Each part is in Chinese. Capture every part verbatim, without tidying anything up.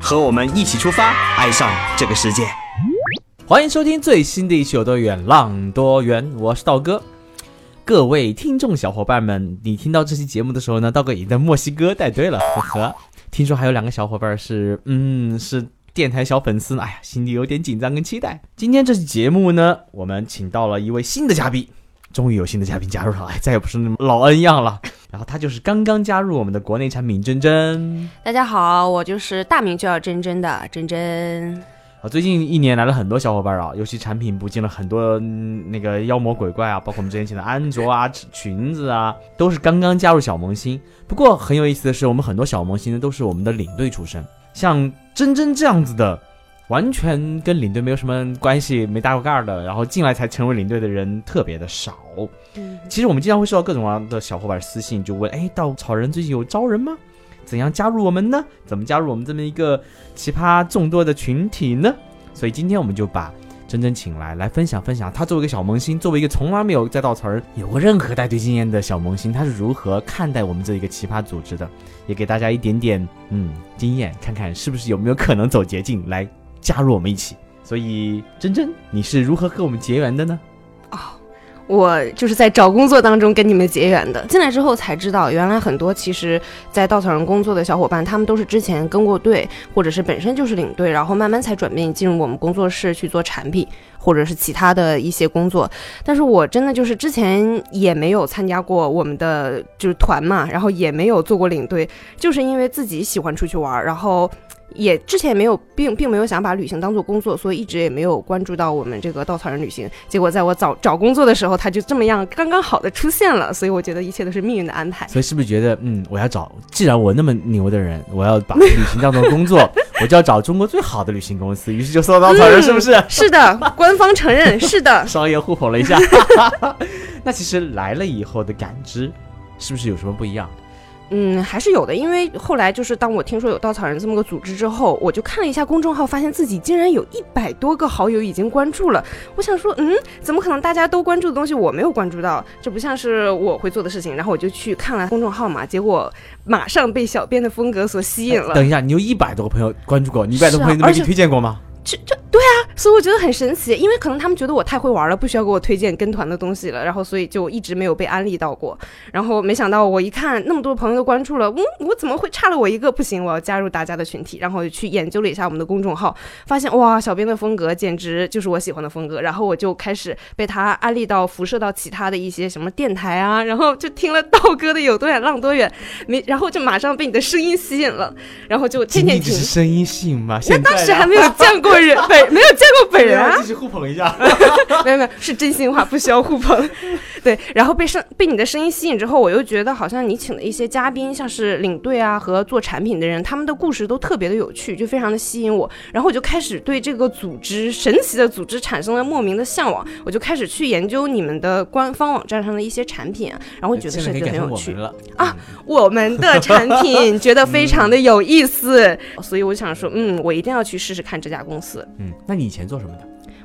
和我们一起出发，爱上这个世界。欢迎收听最新的一期有多远浪多远，我是道哥。各位听众小伙伴们，你听到这期节目的时候呢，道哥已经在墨西哥带队了，呵呵。听说还有两个小伙伴是嗯是电台小粉丝呢，哎呀，心里有点紧张跟期待。今天这期节目呢，我们请到了一位新的嘉宾，终于有新的嘉宾加入了，哎，再也不是那么老恩样了。然后他就是刚刚加入我们的国内产品珍珍。大家好，我就是大名就叫珍珍的珍珍。最近一年来了很多小伙伴啊，尤其产品部进了很多、嗯、那个妖魔鬼怪啊，包括我们之前请的安卓啊、裙子啊，都是刚刚加入小萌新。不过很有意思的是，我们很多小萌新呢都是我们的领队出身，像真真这样子的，完全跟领队没有什么关系、没搭过盖的，然后进来才成为领队的人特别的少。其实我们经常会收到各种各样的小伙伴私信，就问：哎，稻草人最近有招人吗？怎样加入我们呢？怎么加入我们这么一个奇葩众多的群体呢？所以今天我们就把珍珍请来，来分享分享她作为一个小萌新，作为一个从来没有在稻草人有过任何带队经验的小萌新，她是如何看待我们这一个奇葩组织的，也给大家一点点嗯经验，看看是不是有没有可能走捷径来加入我们一起。所以珍珍，你是如何和我们结缘的呢？哦，我就是在找工作当中跟你们结缘的，进来之后才知道，原来很多其实在稻草人工作的小伙伴，他们都是之前跟过队，或者是本身就是领队，然后慢慢才转变进入我们工作室去做产品或者是其他的一些工作。但是我真的就是之前也没有参加过我们的就是团嘛，然后也没有做过领队，就是因为自己喜欢出去玩，然后也之前也没有并并没有想把旅行当做工作，所以一直也没有关注到我们这个稻草人旅行。结果在我找找工作的时候，他就这么样刚刚好的出现了，所以我觉得一切都是命运的安排。所以是不是觉得嗯，我要找，既然我那么牛的人，我要把旅行当做工作，我就要找中国最好的旅行公司，于是就搜到稻草人，是不是？嗯、是的，官方承认，是的。商业互捧了一下。那其实来了以后的感知，是不是有什么不一样？嗯，还是有的，因为后来就是当我听说有稻草人这么个组织之后，我就看了一下公众号，发现自己竟然有一百多个好友已经关注了。我想说，嗯，怎么可能大家都关注的东西我没有关注到？这不像是我会做的事情。然后我就去看了公众号嘛，结果马上被小编的风格所吸引了。哎、等一下，你有一百多个朋友关注过，你一百多个朋友都没给推荐过吗？这这对啊，所以我觉得很神奇，因为可能他们觉得我太会玩了，不需要给我推荐跟团的东西了，然后所以就一直没有被安利到过。然后没想到我一看那么多朋友都关注了，嗯，我怎么会差了我一个？不行，我要加入大家的群体。然后去研究了一下我们的公众号，发现哇，小编的风格简直就是我喜欢的风格。然后我就开始被他安利到，辐射到其他的一些什么电台啊，然后就听了道哥的有多远浪多远，没，然后就马上被你的声音吸引了，然后就渐渐停。你是声音吸引吗？那当时还没有见过。本没有见过本人啊，继续互捧一下。没有没有，是真心话，不需要互捧。对，然后被声被你的声音吸引之后，我又觉得好像你请的一些嘉宾，像是领队啊和做产品的人，他们的故事都特别的有趣，就非常的吸引我。然后我就开始对这个组织，神奇的组织产生了莫名的向往，我就开始去研究你们的官方网站上的一些产品、啊、然后觉得设计很有趣我啊，我们的产品觉得非常的有意思，嗯、所以我想说，嗯，我一定要去试试看这家公司。嗯，那你以前做什么的？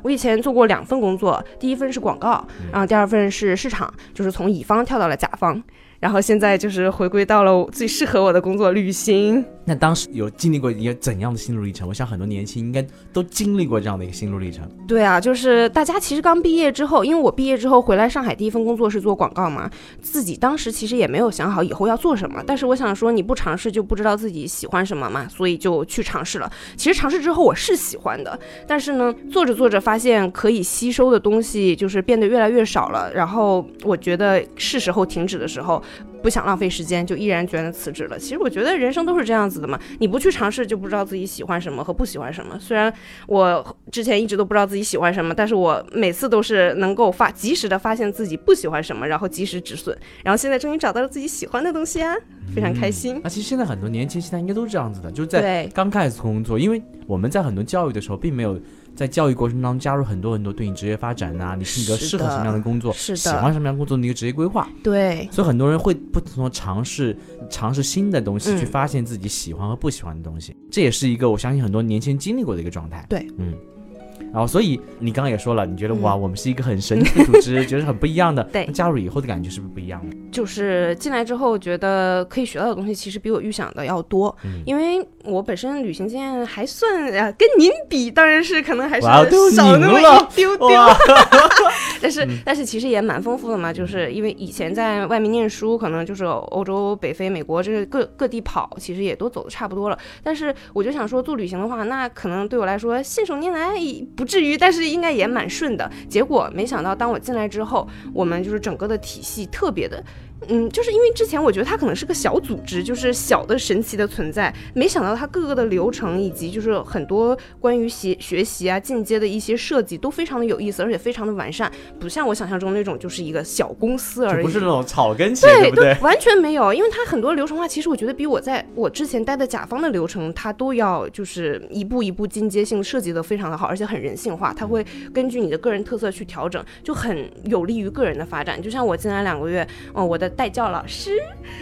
我以前做过两份工作，第一份是广告，然后第二份是市场，就是从乙方跳到了甲方，然后现在就是回归到了最适合我的工作——旅行。那当时有经历过一个怎样的心路历程？我想很多年轻应该都经历过这样的一个心路历程。对啊，就是大家其实刚毕业之后，因为我毕业之后回来上海，第一份工作是做广告嘛，自己当时其实也没有想好以后要做什么，但是我想说你不尝试就不知道自己喜欢什么嘛，所以就去尝试了。其实尝试之后我是喜欢的，但是呢，做着做着发现可以吸收的东西就是变得越来越少了，然后我觉得是时候停止的时候，不想浪费时间，就毅然决然辞职了。其实我觉得人生都是这样子的嘛，你不去尝试就不知道自己喜欢什么和不喜欢什么。虽然我之前一直都不知道自己喜欢什么，但是我每次都是能够发及时的发现自己不喜欢什么，然后及时止损，然后现在终于找到了自己喜欢的东西啊，非常开心、嗯、啊。其实现在很多年轻现在应该都是这样子的，就是在刚开始工作，因为我们在很多教育的时候并没有在教育过程当中加入很多很多对你职业发展啊，你是一个适合什么样的工作，是的，喜欢什么样的工作的一个职业规划。对，所以很多人会不同的尝试尝试新的东西、嗯、去发现自己喜欢和不喜欢的东西，这也是一个我相信很多年轻人经历过的一个状态。对，嗯，然后所以你刚刚也说了，你觉得、嗯、哇我们是一个很神奇的组织觉得很不一样的。对，加入以后的感觉是不是不一样的？就是进来之后觉得可以学到的东西其实比我预想的要多、嗯、因为我本身旅行经验还算、啊、跟您比当然是可能还是少那么一丢丢但是、嗯、但是其实也蛮丰富的嘛，就是因为以前在外面念书可能就是欧洲北非美国这各各地跑，其实也都走的差不多了。但是我就想说做旅行的话，那可能对我来说信手拈来不至于，但是应该也蛮顺的。结果没想到当我进来之后，我们就是整个的体系特别的嗯，就是因为之前我觉得它可能是个小组织，就是小的神奇的存在，没想到它各个的流程以及就是很多关于学学习啊进阶的一些设计都非常的有意思，而且非常的完善，不像我想象中那种就是一个小公司而已，就不是那种草根企业， 对, 对不对？完全没有，因为它很多流程化其实我觉得比我在我之前待的甲方的流程它都要就是一步一步进阶性设计的非常的好，而且很人性化，它会根据你的个人特色去调整，就很有利于个人的发展。就像我进来两个月、呃、我的带教老师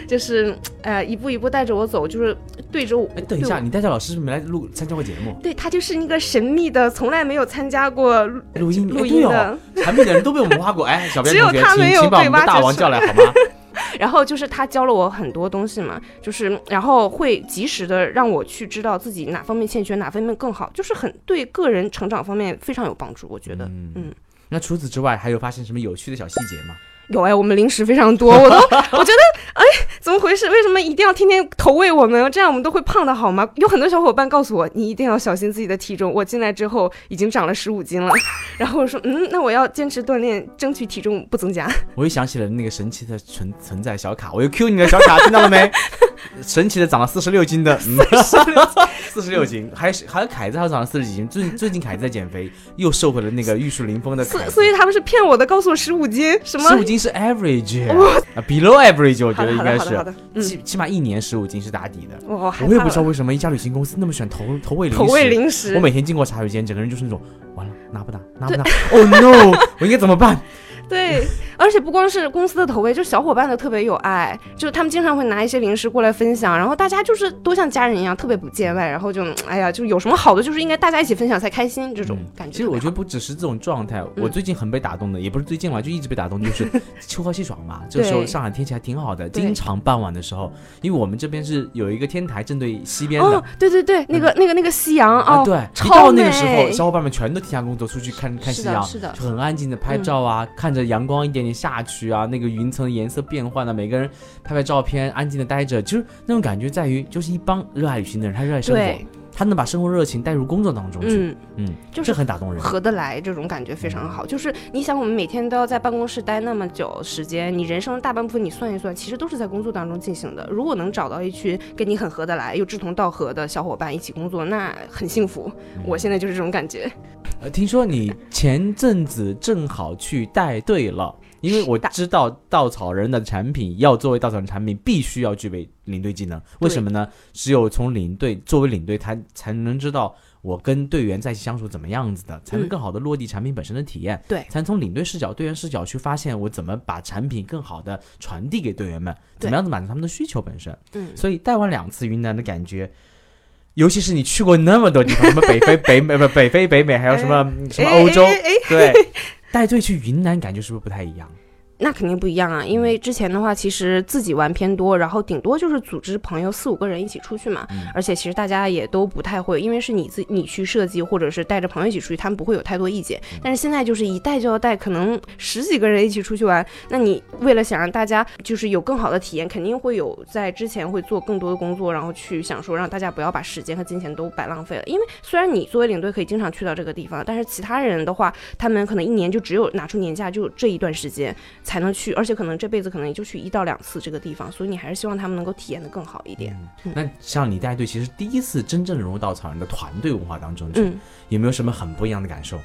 就是呃一步一步带着我走，就是对着我。哎，等一下，你带教老师是没来录参加过节目？对，他就是那个神秘的，从来没有参加过录音录音的。神秘、哦、的人都被我们挖过，哎，小编同学，请请把我们的大王叫来好吗？然后就是他教了我很多东西嘛，就是然后会及时的让我去知道自己哪方面欠缺，哪方面更好，就是很对个人成长方面非常有帮助，我觉得。嗯，嗯那除此之外还有发现什么有趣的小细节吗？有哎，我们零食非常多，我都我觉得哎，怎么回事？为什么一定要天天投喂我们？这样我们都会胖的好吗？有很多小伙伴告诉我，你一定要小心自己的体重。我进来之后已经长了十五斤了，然后我说嗯，那我要坚持锻炼，争取体重不增加。我又想起了那个神奇的存存在小卡，我又 Q 你的小卡，听到了没？神奇的长了四十六斤的，四十六斤，还是还有凯子还长了四十几斤。最最近凯子在减肥，又瘦回了那个玉树临风的凯子。所以他们是骗我的，告诉我十五斤什么？十五斤是 average、哦啊、below average， 我觉得应该是，嗯、起起码一年十五斤是打底的。我、哦、我也不知道为什么一家旅行公司那么喜欢投投喂零食。投喂零食，我每天经过茶水间，整个人就是那种完了拿不拿拿不拿 ，Oh no， 我应该怎么办？对，而且不光是公司的投喂，就小伙伴的特别有爱，就是他们经常会拿一些零食过来分享，然后大家就是都像家人一样，特别不见外，然后就哎呀，就有什么好的就是应该大家一起分享才开心，这种感觉、嗯。其实我觉得不只是这种状态，我最近很被打动的，嗯、也不是最近嘛，就一直被打动，就是秋高气爽嘛，这个时候上海天气还挺好的，经常傍晚的时候，因为我们这边是有一个天台正对西边的，哦、对对对，那个、嗯、那个那个夕阳、哦、啊，对，一到那个时候，小伙伴们全都停下工作出去看看夕阳，是的，就很安静的拍照啊，嗯、看着。阳光一点点下去啊，那个云层颜色变换了，每个人拍拍照片，安静的待着，就是那种感觉在于，就是一帮热爱旅行的人，他热爱生活，他能把生活热情带入工作当中去，嗯，嗯就是很打动人，合得来，这种感觉非常好。就是你想，我们每天都要在办公室待那么久时间，你人生大半部分你算一算，其实都是在工作当中进行的。如果能找到一群跟你很合得来又志同道合的小伙伴一起工作，那很幸福。嗯、我现在就是这种感觉。呃，听说你前阵子正好去带队了，因为我知道稻草人的产品要作为稻草人产品必须要具备领队技能，为什么呢？只有从领队作为领队他才能知道我跟队员在一起相处怎么样子的，才能更好的落地产品本身的体验、嗯、对，才能从领队视角队员视角去发现我怎么把产品更好的传递给队员们，怎么样子满足他们的需求本身。嗯，所以带完两次云南的感觉，尤其是你去过那么多地方，什么北非北美北非北美还有什么、哎、什么欧洲、哎哎哎、对带队去云南感觉是不是不太一样？那肯定不一样啊，因为之前的话其实自己玩偏多，然后顶多就是组织朋友四五个人一起出去嘛、嗯、而且其实大家也都不太会，因为是你自你去设计或者是带着朋友一起出去，他们不会有太多意见、嗯、但是现在就是一带就要带可能十几个人一起出去玩，那你为了想让大家就是有更好的体验，肯定会有在之前会做更多的工作，然后去想说让大家不要把时间和金钱都白浪费了。因为虽然你作为领队可以经常去到这个地方，但是其他人的话他们可能一年就只有拿出年假就这一段时间才能去，而且可能这辈子可能也就去一到两次这个地方，所以你还是希望他们能够体验的更好一点、嗯、那像你带队其实第一次真正融入到草人的团队文化当中去、嗯、有没有什么很不一样的感受？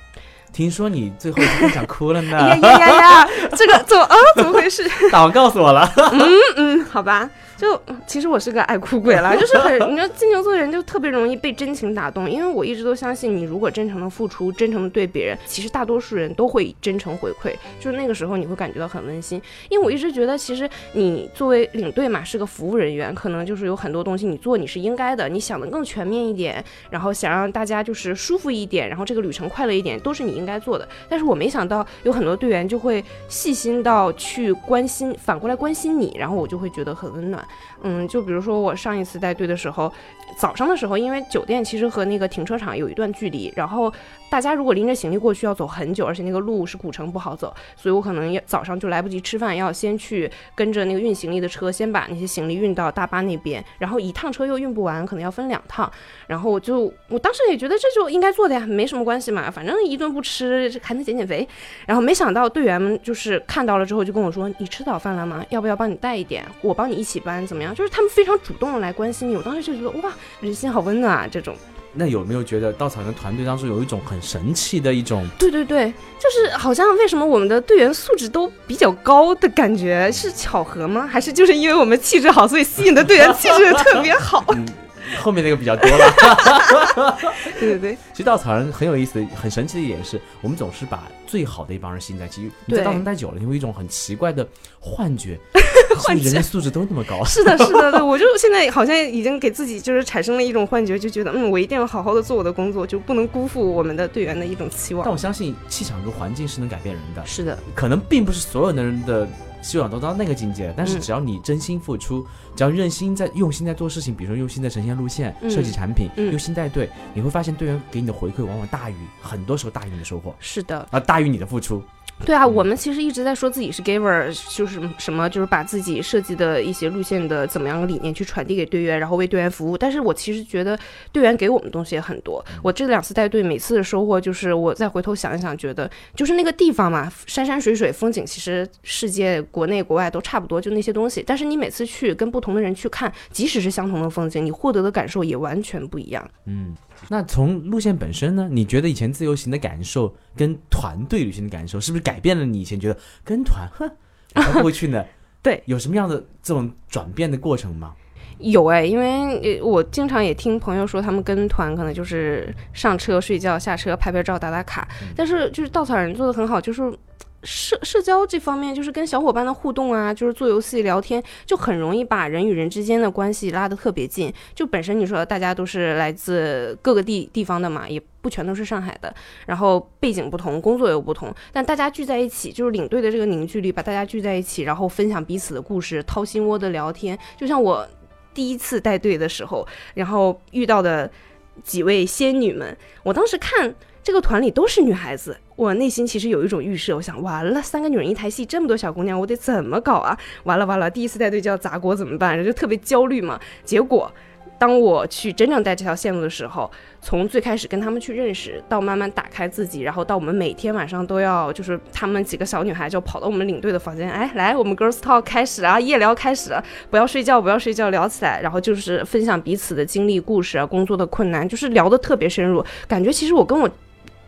听说你最后就想哭了呢呀呀呀呀，这个怎么啊？怎么回事？早告诉我了。嗯嗯，好吧，就其实我是个爱哭鬼了，就是很，你知道金牛座的人就特别容易被真情打动，因为我一直都相信，你如果真诚的付出，真诚的对别人，其实大多数人都会真诚回馈，就是那个时候你会感觉到很温馨。因为我一直觉得，其实你作为领队嘛，是个服务人员，可能就是有很多东西你做你是应该的，你想的更全面一点，然后想让大家就是舒服一点，然后这个旅程快乐一点，都是你应该。应该做的，但是我没想到有很多队员就会细心到去关心，反过来关心你，然后我就会觉得很温暖。嗯，就比如说我上一次带队的时候，早上的时候，因为酒店其实和那个停车场有一段距离，然后大家如果拎着行李过去要走很久，而且那个路是古城不好走，所以我可能早上就来不及吃饭，要先去跟着那个运行李的车，先把那些行李运到大巴那边，然后一趟车又运不完，可能要分两趟。然后我就我当时也觉得这就应该做的呀，没什么关系嘛，反正一顿不吃吃还能减减肥，然后没想到队员们就是看到了之后就跟我说：“你吃早饭了吗？要不要帮你带一点？我帮你一起搬，怎么样？”就是他们非常主动的来关心你，我当时就觉得哇，人心好温暖啊！这种。那有没有觉得稻草人团队当中有一种很神奇的一种？对对对，就是好像为什么我们的队员素质都比较高的感觉，是巧合吗？还是就是因为我们气质好，所以吸引的队员气质特别好？嗯，后面那个比较多了对对对，其实稻草人很有意思的很神奇的一点是，我们总是把最好的一帮人吸引在一起，你在稻草人待久了你会有一种很奇怪的幻觉幻觉人的素质都那么高是的是的对，我就现在好像已经给自己就是产生了一种幻觉，就觉得嗯，我一定要好好的做我的工作，就不能辜负我们的队员的一种期望。但我相信气场跟环境是能改变人的，是的，可能并不是所有的人的修养都到那个境界，但是只要你真心付出、嗯、只要认心在用心在做事情，比如说用心在呈现路线、嗯、设计产品、嗯、用心带队，你会发现队员给你的回馈往往大于，很多时候大于你的收获，是的、呃、大于你的付出。对啊，我们其实一直在说自己是 giver， 就是什么，就是把自己设计的一些路线的怎么样的理念去传递给队员，然后为队员服务。但是我其实觉得队员给我们东西也很多。我这两次带队，每次的收获就是我再回头想一想，觉得就是那个地方嘛，山山水水风景，其实世界国内国外都差不多，就那些东西。但是你每次去跟不同的人去看，即使是相同的风景，你获得的感受也完全不一样。嗯。那从路线本身呢，你觉得以前自由行的感受跟团队旅行的感受是不是改变了？你以前觉得跟团哼还不会去呢对，有什么样的这种转变的过程吗？有哎、欸，因为我经常也听朋友说，他们跟团可能就是上车睡觉，下车拍拍照打打卡、嗯、但是就是稻草人做的很好，就是社社交这方面，就是跟小伙伴的互动啊，就是做游戏聊天，就很容易把人与人之间的关系拉得特别近。就本身你说大家都是来自各个地地方的嘛，也不全都是上海的，然后背景不同，工作又不同，但大家聚在一起，就是领队的这个凝聚力把大家聚在一起，然后分享彼此的故事，掏心窝的聊天。就像我第一次带队的时候，然后遇到的几位仙女们，我当时看这个团里都是女孩子，我内心其实有一种预设，我想完了，三个女人一台戏，这么多小姑娘，我得怎么搞啊？完了完了，第一次带队就要砸锅怎么办？就特别焦虑嘛。结果当我去真正带这条线路的时候，从最开始跟他们去认识，到慢慢打开自己，然后到我们每天晚上都要，就是他们几个小女孩就跑到我们领队的房间，哎，来，我们 girls talk 开始啊，夜聊开始啊，不要睡觉，不要睡觉，聊起来，然后就是分享彼此的经历、故事啊，工作的困难，就是聊得特别深入，感觉其实我跟我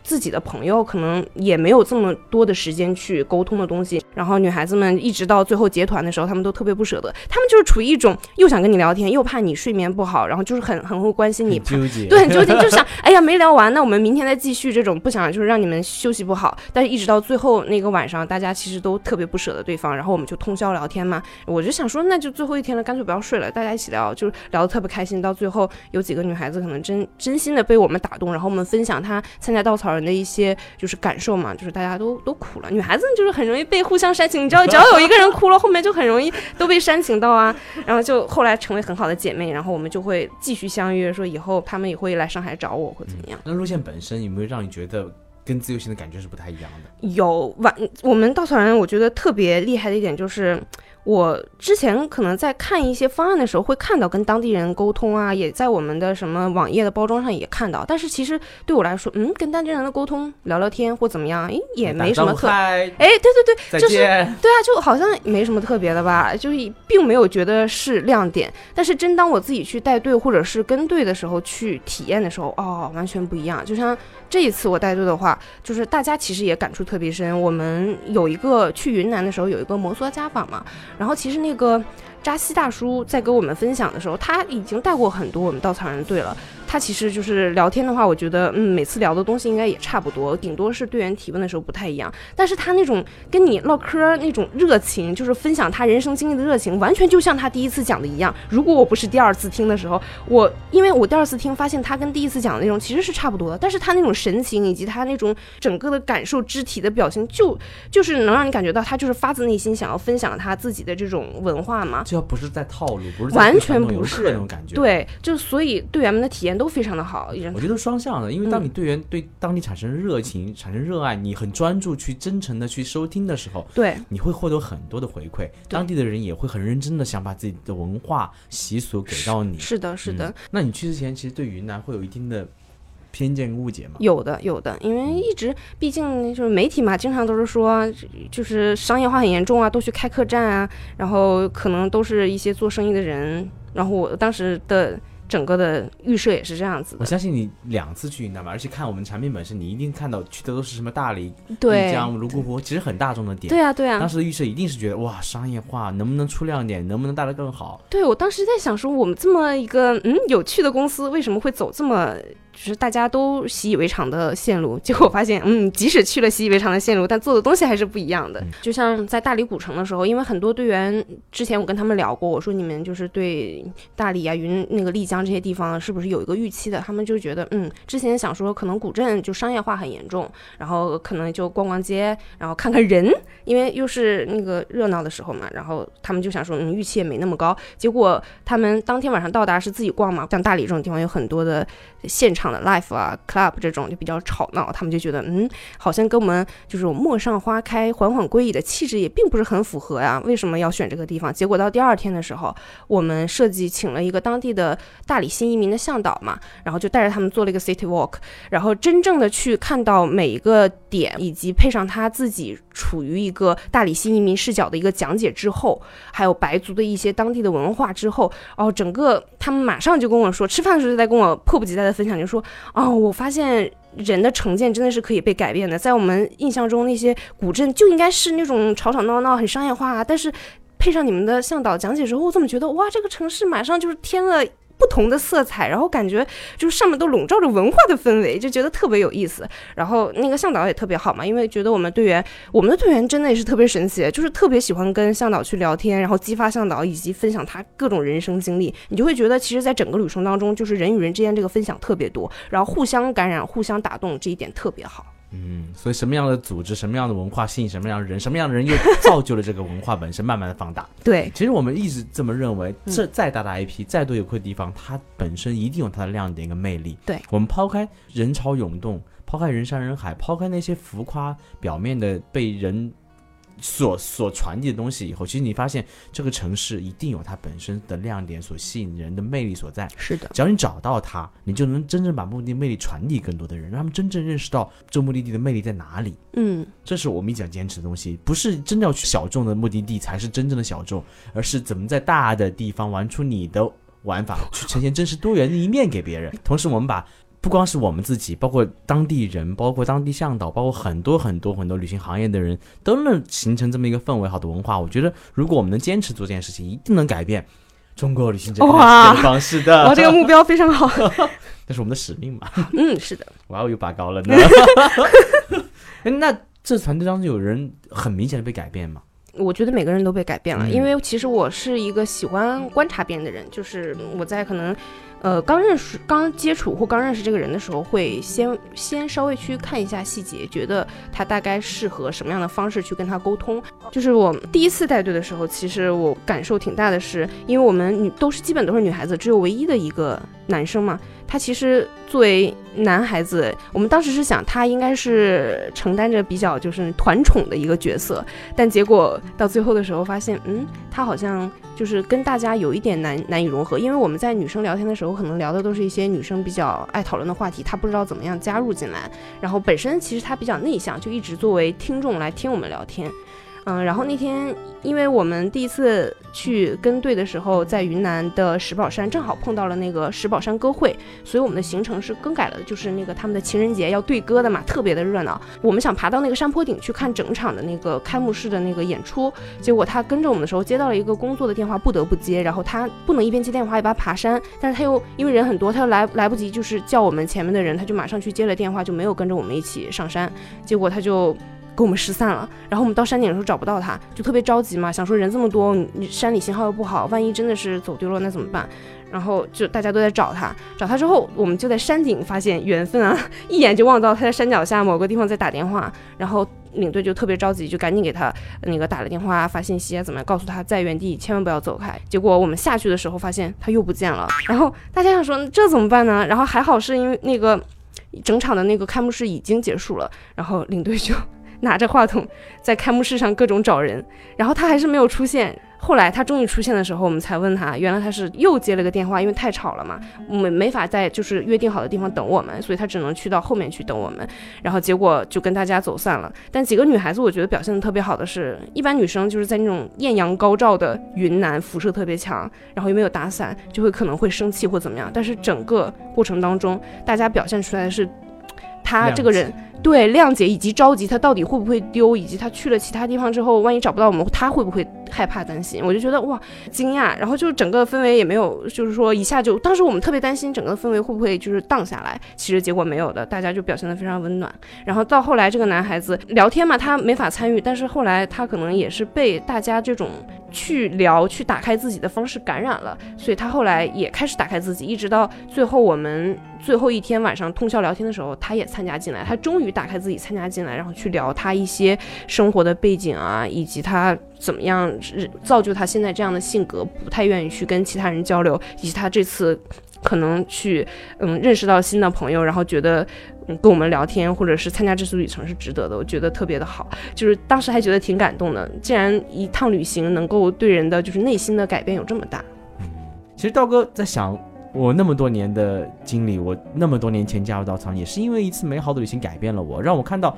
自己的朋友可能也没有这么多的时间去沟通的东西。然后女孩子们一直到最后结团的时候，她们都特别不舍得，她们就是处于一种又想跟你聊天，又怕你睡眠不好，然后就是很很会关心你，纠结，对，很纠结，就想哎呀没聊完，那我们明天再继续，这种不想就是让你们休息不好。但是一直到最后那个晚上，大家其实都特别不舍得对方，然后我们就通宵聊天嘛。我就想说那就最后一天了，干脆不要睡了，大家一起聊，就是聊得特别开心。到最后有几个女孩子可能真真心的被我们打动，然后我们分享她参加稻草人的一些就是感受嘛，就是大家都都哭了，女孩子就是很容易被互相煽情，你知道，只要有一个人哭了，后面就很容易都被煽情到啊。然后就后来成为很好的姐妹，然后我们就会继续相约，说以后她们也会来上海找我或怎么样、嗯、那路线本身有没有让你觉得跟自由行的感觉是不太一样的？有，我们稻草人我觉得特别厉害的一点就是，我之前可能在看一些方案的时候会看到跟当地人沟通啊，也在我们的什么网页的包装上也看到，但是其实对我来说嗯，跟当地人的沟通聊聊天或怎么样也没什么特哎，对对对，就是对啊，就好像没什么特别的吧，就是并没有觉得是亮点，但是真当我自己去带队或者是跟队的时候去体验的时候，哦，完全不一样。就像这一次我带队的话，就是大家其实也感触特别深，我们有一个去云南的时候有一个摩梭家访嘛，然后其实那个扎西大叔在给我们分享的时候，他已经带过很多我们稻草人队了，他其实就是聊天的话，我觉得嗯，每次聊的东西应该也差不多，顶多是队员提问的时候不太一样，但是他那种跟你唠嗑那种热情，就是分享他人生经历的热情，完全就像他第一次讲的一样。如果我不是第二次听的时候，我因为我第二次听发现他跟第一次讲的内容其实是差不多的，但是他那种神情以及他那种整个的感受、肢体的表情，就就是能让你感觉到他就是发自内心想要分享他自己的这种文化嘛。这不是在套路，不是在完全不是那种感觉。对，就所以队员们的体验都非常的好，我觉得双向的，因为当你队员对当地产生热情、嗯、产生热爱，你很专注去真诚的去收听的时候，对，你会获得很多的回馈，当地的人也会很认真的想把自己的文化习俗给到你。 是, 是的是的、嗯、那你去之前其实对云南会有一定的偏见误解吗？有的有的，因为一直毕竟就是媒体嘛，经常都是说就是商业化很严重啊，都去开客栈啊，然后可能都是一些做生意的人，然后我当时的整个的预设也是这样子的。我相信你两次去云南吧，而且看我们产品本身，你一定看到去的都是什么大理、丽江、泸沽湖，其实很大众的点。对啊对啊，当时的预设一定是觉得哇，商业化能不能出亮点，能不能带得更好。对，我当时在想说我们这么一个嗯有趣的公司为什么会走这么就是大家都习以为常的线路，结果我发现嗯，即使去了习以为常的线路，但做的东西还是不一样的。就像在大理古城的时候，因为很多队员之前我跟他们聊过，我说你们就是对大理啊、云那个丽江这些地方是不是有一个预期的，他们就觉得嗯，之前想说可能古镇就商业化很严重，然后可能就逛逛街，然后看看人，因为又是那个热闹的时候嘛，然后他们就想说嗯，预期也没那么高，结果他们当天晚上到达是自己逛嘛，像大理这种地方有很多的现场的 live 啊 club 这种就比较吵闹，他们就觉得嗯，好像跟我们就是陌上花开缓缓归矣的气质也并不是很符合呀、啊，为什么要选这个地方。结果到第二天的时候，我们设计请了一个当地的大理新移民的向导嘛，然后就带着他们做了一个 city walk， 然后真正的去看到每一个点，以及配上他自己处于一个大理新移民视角的一个讲解之后，还有白族的一些当地的文化之后，哦，整个他们马上就跟我说，吃饭的时候就在跟我迫不及待的分享，就说哦，我发现人的成见真的是可以被改变的，在我们印象中那些古镇就应该是那种吵吵闹闹很商业化、啊、但是配上你们的向导讲解之后，我怎么觉得哇，这个城市马上就是添了不同的色彩，然后感觉就是上面都笼罩着文化的氛围，就觉得特别有意思。然后那个向导也特别好嘛，因为觉得我们队员我们的队员真的也是特别神奇，就是特别喜欢跟向导去聊天，然后激发向导以及分享他各种人生经历，你就会觉得其实在整个旅程当中，就是人与人之间这个分享特别多，然后互相感染互相打动，这一点特别好。嗯，所以什么样的组织、什么样的文化吸引什么样的人，什么样的人又造就了这个文化本身慢慢的放大。对，其实我们一直这么认为，这再大的 I P、嗯、再多有趣的地方，它本身一定有它的亮点跟魅力。对，我们抛开人潮涌动，抛开人山人海，抛开那些浮夸表面的被人所所传递的东西以后，其实你发现这个城市一定有它本身的亮点，所吸引人的魅力所在。是的，只要你找到它，你就能真正把目的魅力传递更多的人，让他们真正认识到这目的地的魅力在哪里。嗯，这是我们一直要坚持的东西，不是真的要去小众的目的地才是真正的小众，而是怎么在大的地方玩出你的玩法，去呈现真实多元的一面给别人。同时我们把不光是我们自己，包括当地人，包括当地向导，包括很多很多很多旅行行业的人，都能形成这么一个氛围好的文化。我觉得如果我们能坚持做这件事情，一定能改变中国旅行这个方式的。哇，这个目标非常好。这是我们的使命嘛。嗯，是的。哇，我又拔高了呢。那这团队当中有人很明显的被改变吗？我觉得每个人都被改变了，因为其实我是一个喜欢观察别人的人，就是我在可能呃刚认识刚接触或刚认识这个人的时候，会先先稍微去看一下细节，觉得他大概适合什么样的方式去跟他沟通。就是我第一次带队的时候，其实我感受挺大的，是因为我们女都是基本都是女孩子，只有唯一的一个男生嘛，他其实作为男孩子，我们当时是想他应该是承担着比较就是团宠的一个角色，但结果到最后的时候发现，嗯，他好像就是跟大家有一点难难以融合，因为我们在女生聊天的时候可能聊的都是一些女生比较爱讨论的话题，他不知道怎么样加入进来，然后本身其实他比较内向，就一直作为听众来听我们聊天。嗯，然后那天因为我们第一次去跟队的时候在云南的石宝山，正好碰到了那个石宝山歌会，所以我们的行程是更改了，就是那个他们的情人节要对歌的嘛，特别的热闹，我们想爬到那个山坡顶去看整场的那个开幕式的那个演出，结果他跟着我们的时候接到了一个工作的电话不得不接，然后他不能一边接电话一边爬山，但是他又因为人很多他又来来不及就是叫我们前面的人，他就马上去接了电话，就没有跟着我们一起上山，结果他就跟我们失散了，然后我们到山顶的时候找不到他，就特别着急嘛，想说人这么多，山里信号又不好，万一真的是走丢了那怎么办？然后就大家都在找他，找他之后，我们就在山顶发现缘分啊，一眼就望到他在山脚下某个地方在打电话，然后领队就特别着急，就赶紧给他那个打了电话发信息啊，怎么样告诉他在原地千万不要走开。结果我们下去的时候发现他又不见了，然后大家想说这怎么办呢？然后还好是因为那个整场的那个开幕式已经结束了，然后领队就拿着话筒在开幕式上各种找人，然后他还是没有出现，后来他终于出现的时候我们才问他，原来他是又接了个电话，因为太吵了嘛，我们没法在就是约定好的地方等我们，所以他只能去到后面去等我们，然后结果就跟大家走散了。但几个女孩子我觉得表现的特别好的是，一般女生就是在那种艳阳高照的云南辐射特别强，然后又没有打伞，就会可能会生气或怎么样，但是整个过程当中大家表现出来的是他这个人对谅解以及着急，他到底会不会丢，以及他去了其他地方之后万一找不到我们他会不会害怕担心，我就觉得哇惊讶，然后就整个氛围也没有就是说一下就，当时我们特别担心整个氛围会不会就是荡下来，其实结果没有的，大家就表现得非常温暖。然后到后来这个男孩子聊天嘛，他没法参与，但是后来他可能也是被大家这种去聊去打开自己的方式感染了，所以他后来也开始打开自己，一直到最后我们最后一天晚上通宵聊天的时候他也参加进来，他终于打开自己参加进来，然后去聊他一些生活的背景啊，以及他怎么样造就他现在这样的性格，不太愿意去跟其他人交流，以及他这次可能去嗯认识到新的朋友，然后觉得跟我们聊天或者是参加这次旅程是值得的，我觉得特别的好，就是当时还觉得挺感动的，竟然一趟旅行能够对人的就是内心的改变有这么大。其实道哥在想我那么多年的经历，我那么多年前加入稻草人也是因为一次美好的旅行改变了我，让我看到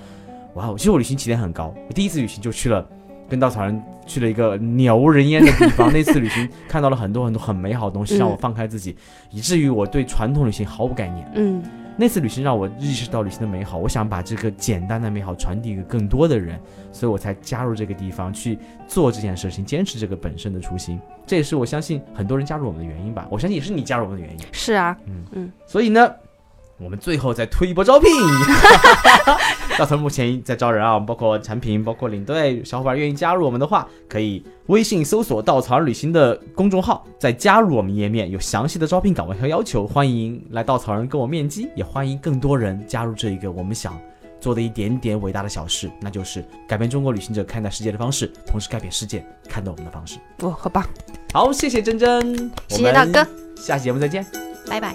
哇，其实我旅行起点很高，我第一次旅行就去了跟稻草人去了一个鸟无人烟的地方那次旅行看到了很多很多很美好的东西，让我放开自己、嗯、以至于我对传统旅行毫无概念。嗯，那次旅行让我意识到旅行的美好，我想把这个简单的美好传递给更多的人，所以我才加入这个地方去做这件事情，坚持这个本身的初心，这也是我相信很多人加入我们的原因吧，我相信也是你加入我们的原因。是啊，嗯嗯，所以呢我们最后再推一波招聘到时候目前在招人啊，包括产品包括领队，小伙伴愿意加入我们的话可以微信搜索稻草人旅行的公众号，再加入我们页面，有详细的招聘岗位和要求，欢迎来稻草人跟我面基，也欢迎更多人加入这一个我们想做的一点点伟大的小事，那就是改变中国旅行者看待世界的方式，同时改变世界看待我们的方式。哇，好棒，好，谢谢珍珍，谢谢大哥，下期节目再见，拜拜。